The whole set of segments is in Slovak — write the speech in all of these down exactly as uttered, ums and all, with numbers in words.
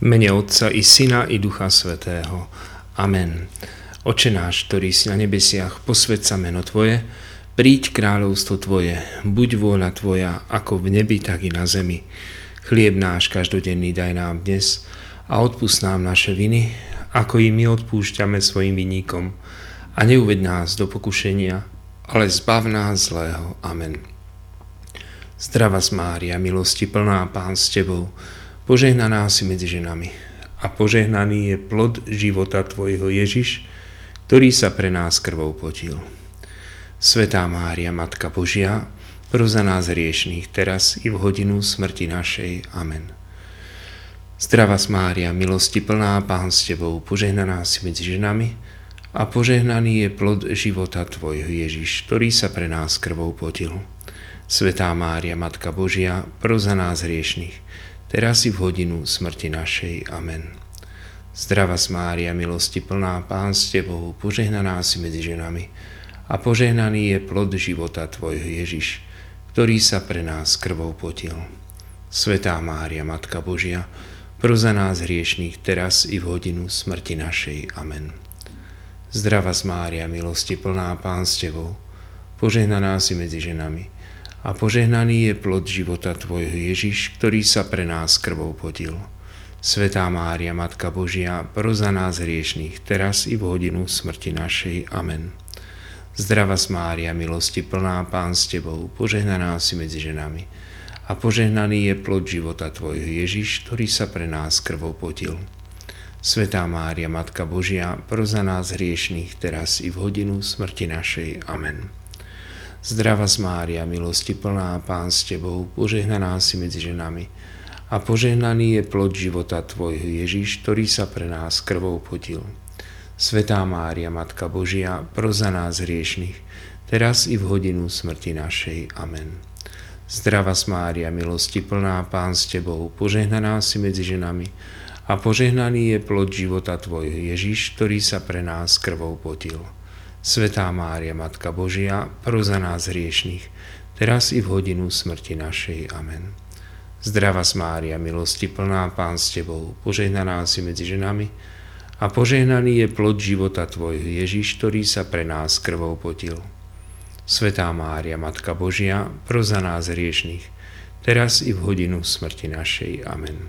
Mene Otca i Syna i Ducha Svätého. Amen. Oče náš, ktorý si na nebesiach, posväť sa meno Tvoje, príď kráľovstvo Tvoje, buď vôľa Tvoja, ako v nebi, tak i na zemi. Chlieb náš každodenný daj nám dnes a odpusť nám naše viny, ako i my odpúšťame svojim vinníkom. A neuved nás do pokušenia, ale zbav nás zlého. Amen. Zdravas Mária, milosti plná, Pán s Tebou, požehnaná si medzi ženami a požehnaný je plod života Tvojho Ježiš, ktorý sa pre nás krvou potil. Svetá Mária, Matka Božia, pros za nás hriešných teraz i v hodinu smrti našej. Amen. Zdravas Mária, milosti plná, Pán s Tebou, požehnaná si medzi ženami a požehnaný je plod života Tvojho Ježiš, ktorý sa pre nás krvou potil. Svetá Mária, Matka Božia, pros za nás hriešných teraz i v hodinu smrti našej. Amen. Zdravas Mária, milosti plná, Pán s Tebou, požehnaná si medzi ženami a požehnaný je plod života Tvojho Ježiš, ktorý sa pre nás krvou potil. Svetá Mária, Matka Božia, pros za nás hriešných teraz i v hodinu smrti našej. Amen. Zdravas Mária, milosti plná, Pán s Tebou, požehnaná si medzi ženami a požehnaný je plod života Tvojho Ježiš, ktorý sa pre nás krvou potil. Svetá Mária, Matka Božia, pros za nás hriešných, teraz i v hodinu smrti našej. Amen. Zdravas Mária, milosti plná, Pán s Tebou, požehnaná si medzi ženami a požehnaný je plod života Tvojho Ježiš, ktorý sa pre nás krvou potil. Svetá Mária, Matka Božia, pros za nás hriešných, teraz i v hodinu smrti našej. Amen. Zdravas Mária, milosti plná, Pán s Tebou, požehnaná si medzi ženami a požehnaný je plod života Tvojho Ježiš, ktorý sa pre nás krvou potil. Svetá Mária, Matka Božia, pros za nás hriešných, teraz i v hodinu smrti našej. Amen. Zdravas Mária, milosti plná, Pán s Tebou, požehnaná si medzi ženami a požehnaný je plod života Tvojho Ježiš, ktorý sa pre nás krvou potil. Svetá Mária, Matka Božia, pros za nás hriešných, teraz i v hodinu smrti našej. Amen. Zdravas Mária, milosti plná, Pán s Tebou, požehnaná si medzi ženami a požehnaný je plod života Tvojho Ježiš, ktorý sa pre nás krvou potil. Svetá Mária, Matka Božia, pros za nás hriešných, teraz i v hodinu smrti našej. Amen.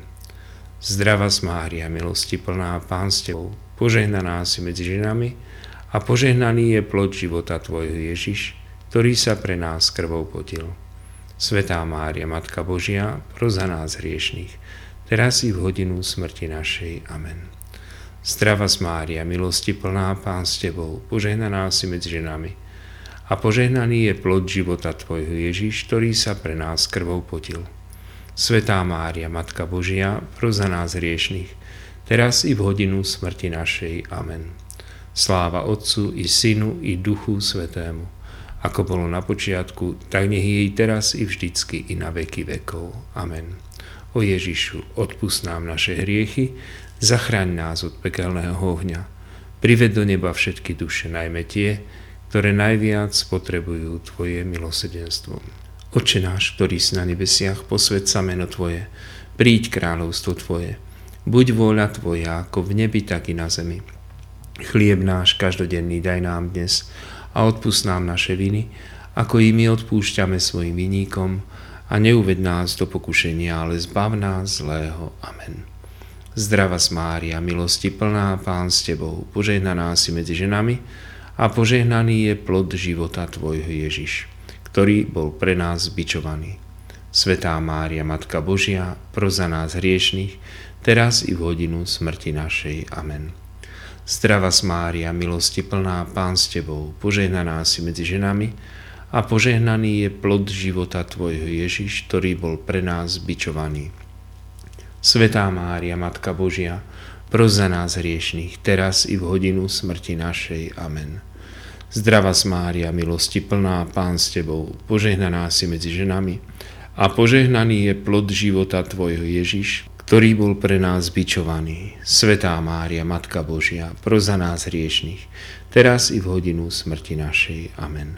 Zdravas Mária, milosti plná, Pán s Tebou, požehnaná si medzi ženami a požehnaný je plod života Tvojho Ježiš, ktorý sa pre nás krvou potil. Svetá Mária, Matka Božia, pros za nás hriešných, teraz i v hodinu smrti našej. Amen. Zdravas Mária, milosti plná, Pán s Tebou, požehnaná si medzi ženami a požehnaný je plod života Tvojho Ježiš, ktorý sa pre nás krvou potil. Svetá Mária, Matka Božia, pros za nás hriešných, teraz i v hodinu smrti našej. Amen. Sláva Otcu i Synu i Duchu Svätému, ako bolo na počiatku, tak nech je i teraz i vždycky i na veky vekov. Amen. O Ježišu, odpusť nám naše hriechy, zachráň nás od pekelného ohňa. Prived do neba všetky duše, najmä tie, ktoré najviac potrebujú Tvoje milosrdenstvo. Otče náš, ktorý si na nebesiach, posväť sa meno Tvoje, príď kráľovstvo Tvoje, buď vôľa Tvoja, ako v nebi, tak i na zemi. Chlieb náš každodenný daj nám dnes a odpusť nám naše viny, ako i my odpúšťame svojim vinníkom a neuved nás do pokušenia, ale zbav nás zlého. Amen. Zdravas Mária, milosti plná, Pán s Tebou, požehnaná si medzi ženami a požehnaný je plod života Tvojho Ježiš, ktorý bol pre nás bičovaný. Svetá Mária, Matka Božia, pros za nás hriešných, teraz i v hodinu smrti našej. Amen. Zdravas Mária, milosti plná, Pán s Tebou, požehnaná si medzi ženami a požehnaný je plod života Tvojho Ježiš, ktorý bol pre nás bičovaný. Svetá Mária, Matka Božia, pros za nás hriešných, teraz i v hodinu smrti našej. Amen. Zdravas Mária, milosti plná, Pán s Tebou, požehnaná si medzi ženami a požehnaný je plod života Tvojho Ježiš, ktorý bol pre nás bičovaný. Svetá Mária, Matka Božia, pros za nás hriešných, teraz i v hodinu smrti našej. Amen.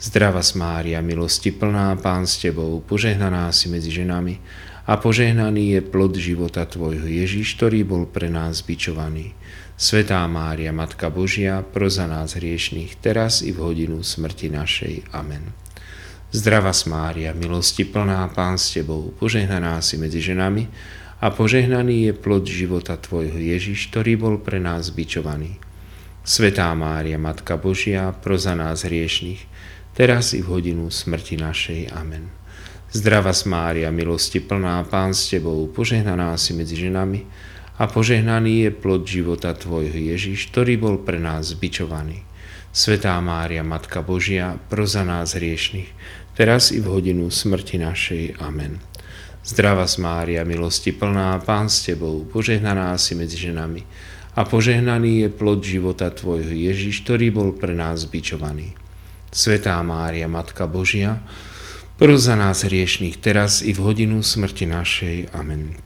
Zdravas Mária, milosti plná, Pán s Tebou, požehnaná si medzi ženami a a požehnaný je plod života Tvojho, Ježiš, ktorý bol pre nás bičovaný. Svätá Mária, Matka Božia, pros za nás hriešných, teraz i v hodinu smrti našej. Amen. Zdravas Mária, milosti plná, Pán s Tebou, požehnaná si medzi ženami a požehnaný je plod života Tvojho, Ježiš, ktorý bol pre nás bičovaný. Svätá Mária, Matka Božia, pros za nás hriešných, teraz i v hodinu smrti našej. Amen. Zdravas Mária, milosti plná, Pán s Tebou, požehnaná si medzi ženami a požehnaný je plod života Tvojho, Ježiš, ktorý bol pre nás bičovaný. Svätá Mária, Matka Božia, pros za nás hriešnych, teraz i v hodinu smrti našej. Amen. Zdravas Mária, milosti plná, Pán s Tebou, požehnaná si medzi ženami a požehnaný je plod života Tvojho, Ježiš, ktorý bol pre nás bičovaný. Svätá Mária, Matka Božia, pros za nás hriešných, teraz i v hodinu smrti našej. Amen.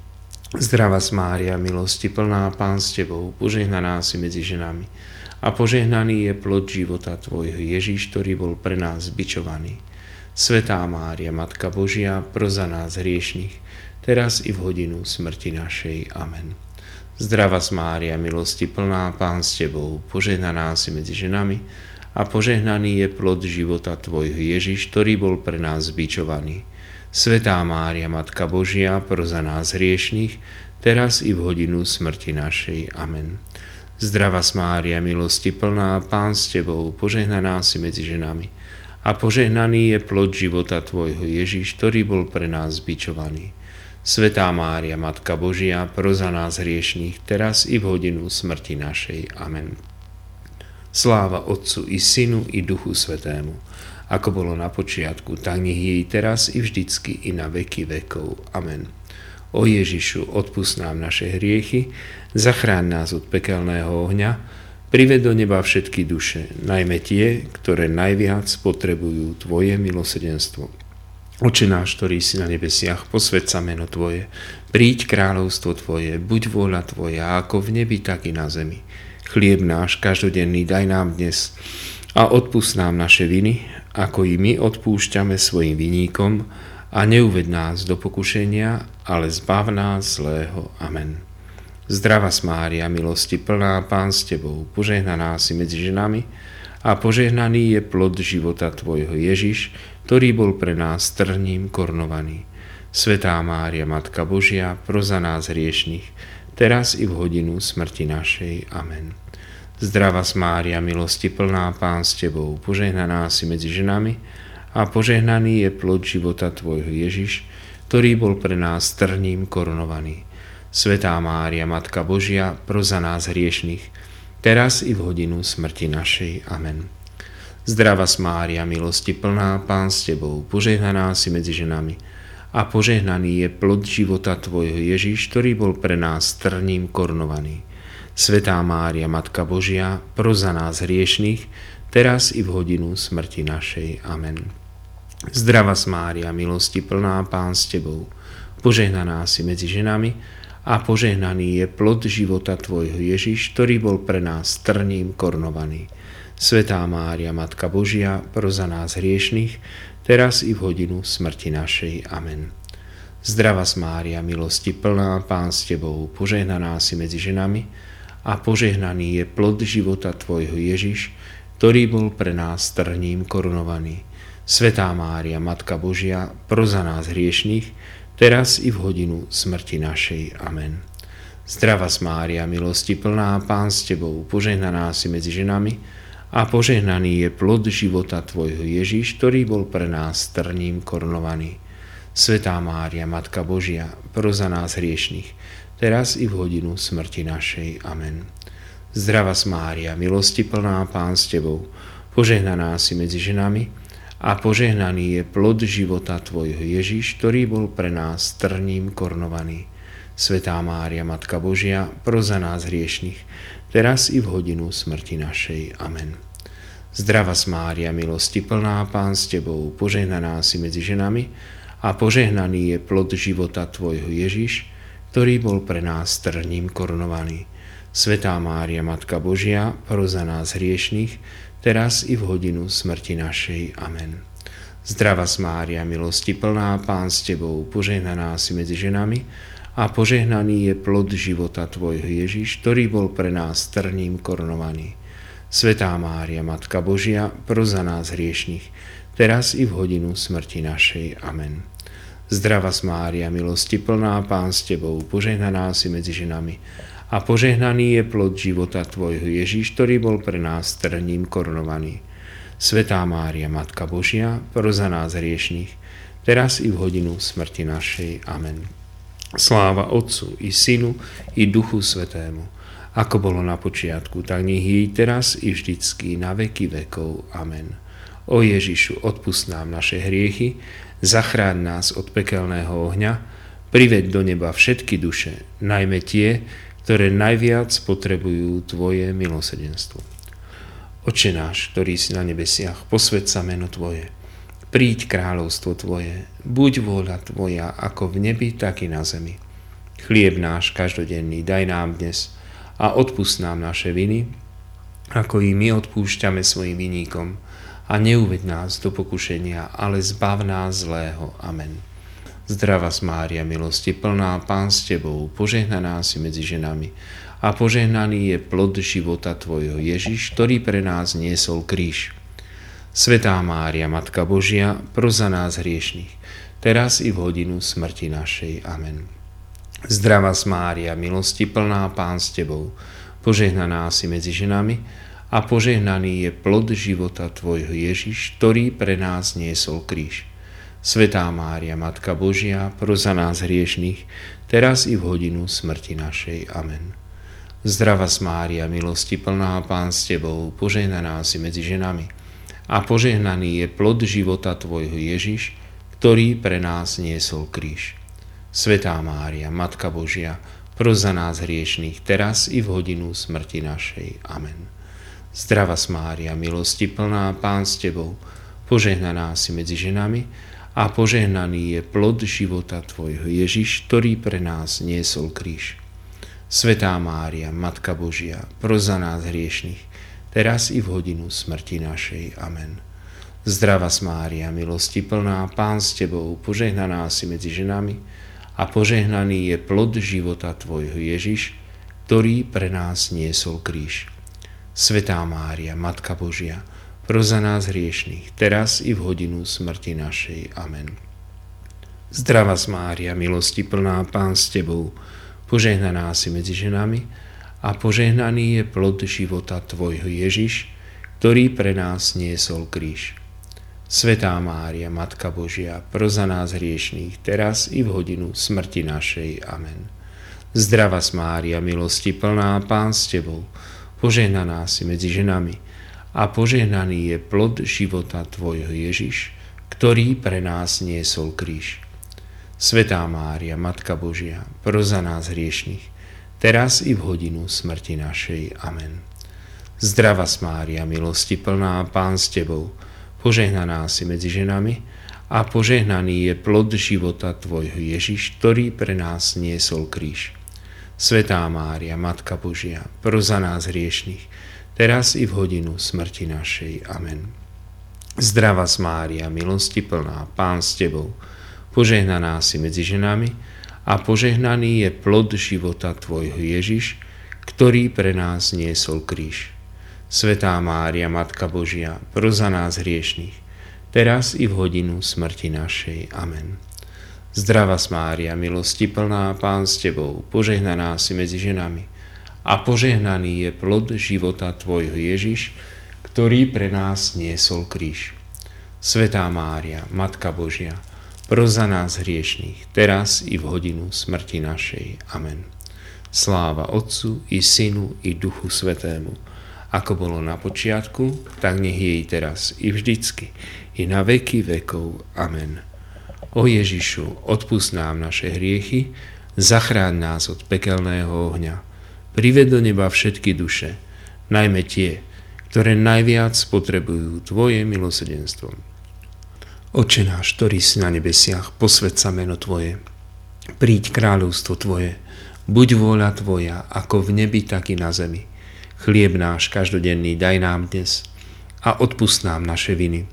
Zdravas Mária, milosti plná, Pán s Tebou, požehnaná si medzi ženami a požehnaný je plod života Tvojho, Ježiš, ktorý bol pre nás bičovaný. Svätá Mária, Matka Božia, pros za nás hriešných, teraz i v hodinu smrti našej. Amen. Zdravas Mária, milosti plná, Pán s Tebou, požehnaná si medzi ženami a požehnaný je plod života Tvojho, Ježiš, ktorý bol pre nás bičovaný. Svätá Mária, Matka Božia, pros za nás hriešných, teraz i v hodinu smrti našej. Amen. Zdravas Mária, milosti plná, Pán s Tebou, požehnaná si medzi ženami a požehnaný je plod života Tvojho, Ježiš, ktorý bol pre nás bičovaný. Svätá Mária, Matka Božia, pros za nás hriešných, teraz i v hodinu smrti našej. Amen. Sláva Otcu i Synu i Duchu Svätému, ako bolo na počiatku, tak nech je i teraz, i vždycky, i na veky vekov. Amen. O Ježišu, odpusť nám naše hriechy, zachráň nás od pekelného ohňa, prived do neba všetky duše, najmä tie, ktoré najviac potrebujú Tvoje milosrdenstvo. Oče náš, ktorý si na nebesiach, posväť sa meno Tvoje, príď kráľovstvo Tvoje, buď vôľa Tvoja, ako v nebi, tak i na zemi. Chlieb náš každodenný daj nám dnes a odpusť nám naše viny, ako i my odpúšťame svojim viníkom, a neuved nás do pokušenia, ale zbav nás zlého. Amen. Zdravas Mária, milosti plná, Pán s Tebou, požehnaná si medzi ženami a požehnaný je plod života Tvojho, Ježiš, ktorý bol pre nás trním korunovaný. Svätá Mária, Matka Božia, pros za nás hriešnych, teraz i v hodinu smrti našej. Amen. Zdravas Mária, milosti plná, Pán s Tebou, požehnaná si medzi ženami a požehnaný je plod života Tvojho, Ježiš, ktorý bol pre nás trním korunovaný. Svätá Mária, Matka Božia, pros za nás hriešných, teraz i v hodinu smrti našej. Amen. Zdravas Mária, milosti plná, Pán s Tebou, požehnaná si medzi ženami a požehnaný je plod života Tvojho, Ježiš, ktorý bol pre nás trním korunovaný. Svätá Mária, Matka Božia, pros za nás hriešných, teraz i v hodinu smrti našej. Amen. Zdravas Mária, milosti plná, Pán s Tebou, požehnaná si medzi ženami a požehnaný je plod života Tvojho, Ježiš, ktorý bol pre nás trním korunovaný. Svätá Mária, Matka Božia, pros za nás hriešných, teraz i v hodinu smrti našej. Amen. Zdravas Mária, milosti plná, Pán s Tebou, požehnaná si medzi ženami a požehnaný je plod života Tvojho, Ježiš, ktorý bol pre nás trním korunovaný. Svätá Mária, Matka Božia, pros za nás hriešných, teraz i v hodinu smrti našej. Amen. Zdravas Mária, milosti plná, Pán s Tebou, požehnaná si medzi ženami a požehnaný je plod života Tvojho, Ježiš, ktorý bol pre nás trním korunovaný. Svätá Mária, Matka Božia, pros za nás hriešných, teraz i v hodinu smrti našej. Amen. Zdravas Mária, milosti plná, Pán s Tebou, požehnaná si medzi ženami a požehnaný je plod života Tvojho, Ježiš, ktorý bol pre nás trním korunovaný. Svätá Mária, Matka Božia, pros za nás hriešných, teraz i v hodinu smrti našej. Amen. Zdravas Mária, milosti plná, Pán s Tebou, požehnaná si medzi ženami a požehnaný je plod života Tvojho, Ježiš, ktorý bol pre nás trním korunovaný. Svätá Mária, Matka Božia, pros za nás hriešných, teraz i v hodinu smrti našej. Amen. Zdrava Mária, milosti plná, Pán s tebou, požehnaná si medzi ženami a požehnaný je plod života tvojho Ježiš, ktorý bol pre nás trním korunovaný. Svetá Mária, Matka Božia, pros za nás hriešnych, teraz i v hodinu smrti našej. Amen. Zdrava Mária, milosti plná, Pán s tebou, požehnaná si medzi ženami a požehnaný je plod života tvojho Ježiš, ktorý bol pre nás trním korunovaný. Svetá Mária, Matka Božia, pros za nás hriešnych, teraz i v hodinu smrti našej. Amen. Sláva Otcu i Synu i Duchu Svätému, ako bolo na počiatku, tak nech je teraz i vždycky na veky vekov. Amen. O Ježišu, odpust nám naše hriechy, zachráň nás od pekelného ohňa, priveď do neba všetky duše, najmä tie, ktoré najviac potrebujú tvoje milosrdenstvo. Oče náš, ktorý si na nebesiach, posväť sa meno tvoje. Príď kráľovstvo tvoje, buď vôľa tvoja ako v nebi, tak i na zemi. Chlieb náš každodenný daj nám dnes a odpusť nám naše viny, ako i my odpúšťame svojim vinníkom. A neuveď nás do pokušenia, ale zbav nás zlého. Amen. Zdrava Mária, milosti plná, Pán s tebou, požehnaná si medzi ženami a požehnaný je plod života tvojho Ježiš, ktorý pre nás niesol kríž. Svetá Mária, Matka Božia, pros za nás hriešných, teraz i v hodinu smrti našej. Amen. Zdrava Mária, milosti plná, Pán s tebou, požehnaná si medzi ženami a požehnaný je plod života tvojho Ježiš, ktorý pre nás niesol kríž. Svetá Mária, Matka Božia, pros za nás hriešných, teraz i v hodinu smrti našej. Amen. Zdrava Mária, milosti plná, Pán s tebou, požehnaná si medzi ženami a požehnaný je plod života tvojho Ježiš, ktorý pre nás niesol kríž. Svetá Mária, Matka Božia, pros za nás hriešných, teraz i v hodinu smrti našej. Amen. Zdrava Mária, milosti plná, Pán s tebou, požehnaná si medzi ženami a požehnaný je plod života tvojho Ježiš, ktorý pre nás niesol kríž. Svetá Mária, Matka Božia, pros za nás hriešných, teraz i v hodinu smrti našej. Amen. Zdrava Mária, milosti plná, Pán s tebou, požehnaná si medzi ženami a požehnaný je plod života tvojho Ježiš, ktorý pre nás niesol kríž. Svetá Mária, Matka Božia, pros za nás hriešných, teraz i v hodinu smrti našej. Amen. Zdrava Mária, milosti plná, Pán s tebou, požehnaná si medzi ženami a požehnaný je plod života tvojho Ježiš, ktorý pre nás niesol kríž. Svetá Mária, Matka Božia, pros za nás hriešných, teraz i v hodinu smrti našej. Amen. Zdrava Mária, milosti plná, Pán s tebou, požehnaná si medzi ženami a požehnaný je plod života tvojho Ježiš, ktorý pre nás niesol kríž. Svetá Mária, Matka Božia, pros za nás hriešných, teraz i v hodinu smrti našej. Amen. Zdrava Mária, milosti plná, Pán s tebou, požehnaná si medzi ženami a požehnaný je plod života tvojho Ježiš, ktorý pre nás niesol kríž. Svetá Mária, Matka Božia, pros za nás hriešných, teraz i v hodinu smrti našej. Amen. Zdrava Mária, milosti plná, Pán s tebou, požehnaná si medzi ženami a požehnaný je plod života tvojho Ježiš, ktorý pre nás niesol kríž. Svetá Mária, Matka Božia, pros za nás hriešných, teraz i v hodinu smrti našej. Amen. Zdrava Mária, milosti plná, Pán s tebou, požehnaná si medzi ženami a požehnaný je plod života tvojho Ježiš, ktorý pre nás niesol kríž. Svetá Mária, Matka Božia, pros za nás hriešných, teraz i v hodinu smrti našej. Amen. Sláva Otcu i Synu i Duchu Svätému, ako bolo na počiatku, tak nech je teraz i vždycky, i na veky vekov. Amen. O Ježišu, odpusť nám naše hriechy, zachráň nás od pekelného ohňa, priveď do neba všetky duše, najmä tie, ktoré najviac potrebujú tvoje milosrdenstvo. Oče náš, ktorý si na nebesiach, posväť sa meno tvoje. Príď kráľovstvo tvoje, buď vôľa tvoja, ako v nebi, tak i na zemi. Chlieb náš každodenný daj nám dnes a odpusť nám naše viny,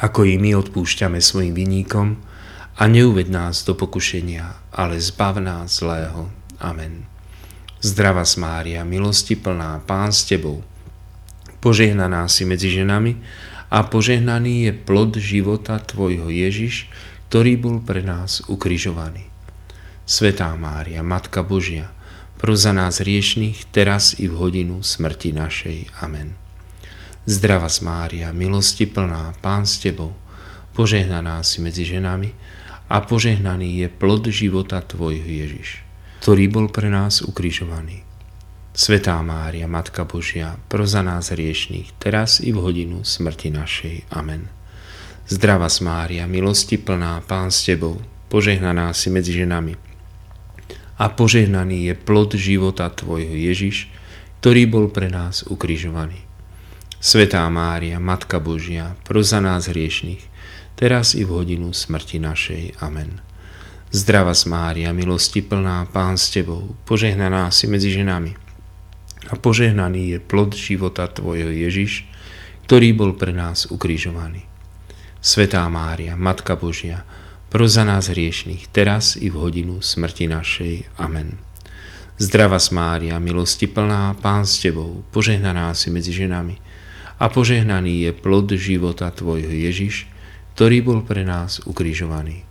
ako i my odpúšťame svojim vinníkom, a neuved nás do pokušenia, ale zbav nás zlého. Amen. Zdravá Mária, milosti plná, Pán s tebou, požehnaná si medzi ženami a požehnaný je plod života tvojho Ježiš, ktorý bol pre nás ukrižovaný. Svetá Mária, Matka Božia, pros za nás riešných, teraz i v hodinu smrti našej. Amen. Zdravá Mária, milosti plná, Pán s tebou, požehnaná si medzi ženami a požehnaný je plod života tvojho Ježiš, ktorý bol pre nás ukrižovaný. Svetá Mária, Matka Božia, pros za nás riešných, teraz i v hodinu smrti našej. Amen. Zdravá Mária, milosti plná, Pán s tebou, požehnaná si medzi ženami a požehnaný je plod života tvojho Ježiš, ktorý bol pre nás ukrižovaný. Svetá Mária, Matka Božia, pros za nás hriešnych, teraz i v hodinu smrti našej. Amen. Zdravá Mária, milosti plná, Pán s tebou, požehnaná si medzi ženami a požehnaný je plod života tvojho Ježiš, ktorý bol pre nás ukrižovaný. Svetá Mária, Matka Božia, pros za nás hriešnych, teraz i v hodinu smrti našej. Amen. Zdravá Mária, milosti plná, Pán s tebou, požehnaná si medzi ženami a požehnaný je plod života tvojho Ježiš, ktorý bol pre nás ukrižovaný.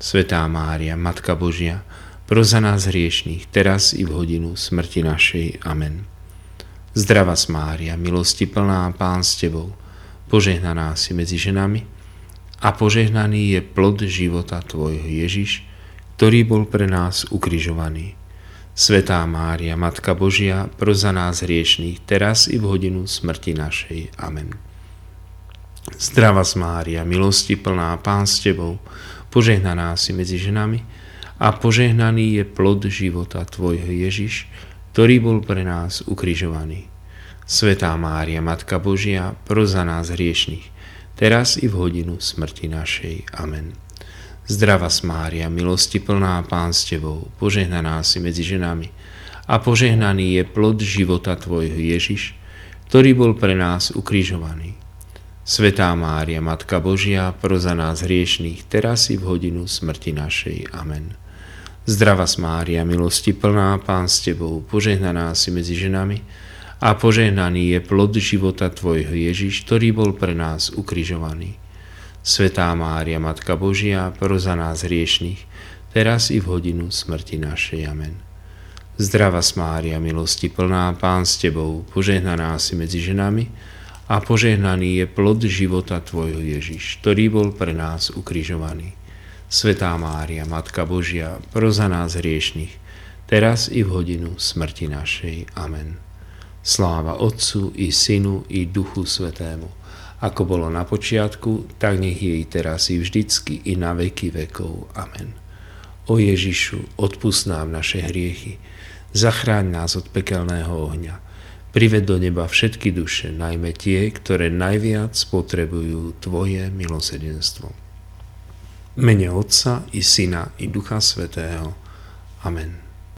Svetá Mária, Matka Božia, pros za nás hriešných, teraz i v hodinu smrti našej. Amen. Zdravá Mária, milosti plná, Pán s tebou, požehnaná si medzi ženami a požehnaný je plod života tvojho Ježiš, ktorý bol pre nás ukrižovaný. Svetá Mária, Matka Božia, pros za nás hriešných, teraz i v hodinu smrti našej. Amen. Zdravá Mária, milosti plná, Pán s tebou, požehnaná si medzi ženami a požehnaný je plod života tvojho Ježiš, ktorý bol pre nás ukrižovaný. Svetá Mária, Matka Božia, pros za nás hriešných, teraz i v hodinu smrti našej. Amen. Zdravá Mária, milosti plná, Pán s tebou, požehnaná si medzi ženami a požehnaný je plod života tvojho Ježiš, ktorý bol pre nás ukrižovaný. Svetá Mária, Matka Božia, pros za nás hriešných, teraz i v hodinu smrti našej. Amen. Zdravá Mária, milosti plná, Pán s tebou, požehnaná si medzi ženami a požehnaný je plod života tvojho Ježiš, ktorý bol pre nás ukrižovaný. Svetá Mária, Matka Božia, pros za nás hriešných, teraz i v hodinu smrti našej. Amen. Zdravá Mária, milosti plná, Pán s tebou, požehnaná si medzi ženami a požehnaný je plod života tvojho Ježiš, ktorý bol pre nás ukrižovaný. Svetá Mária, Matka Božia, pros za nás hriešných, teraz i v hodinu smrti našej. Amen. Sláva Otcu i Synu i Duchu Svätému, ako bolo na počiatku, tak nech je i teraz i vždycky i na veky vekov. Amen. O Ježišu, odpusť nám naše hriechy, zachráň nás od pekelného ohňa, prived do neba všetky duše, najmä tie, ktoré najviac potrebujú tvoje milosrdenstvo. Mene Otca i Syna i Ducha Svätého. Amen.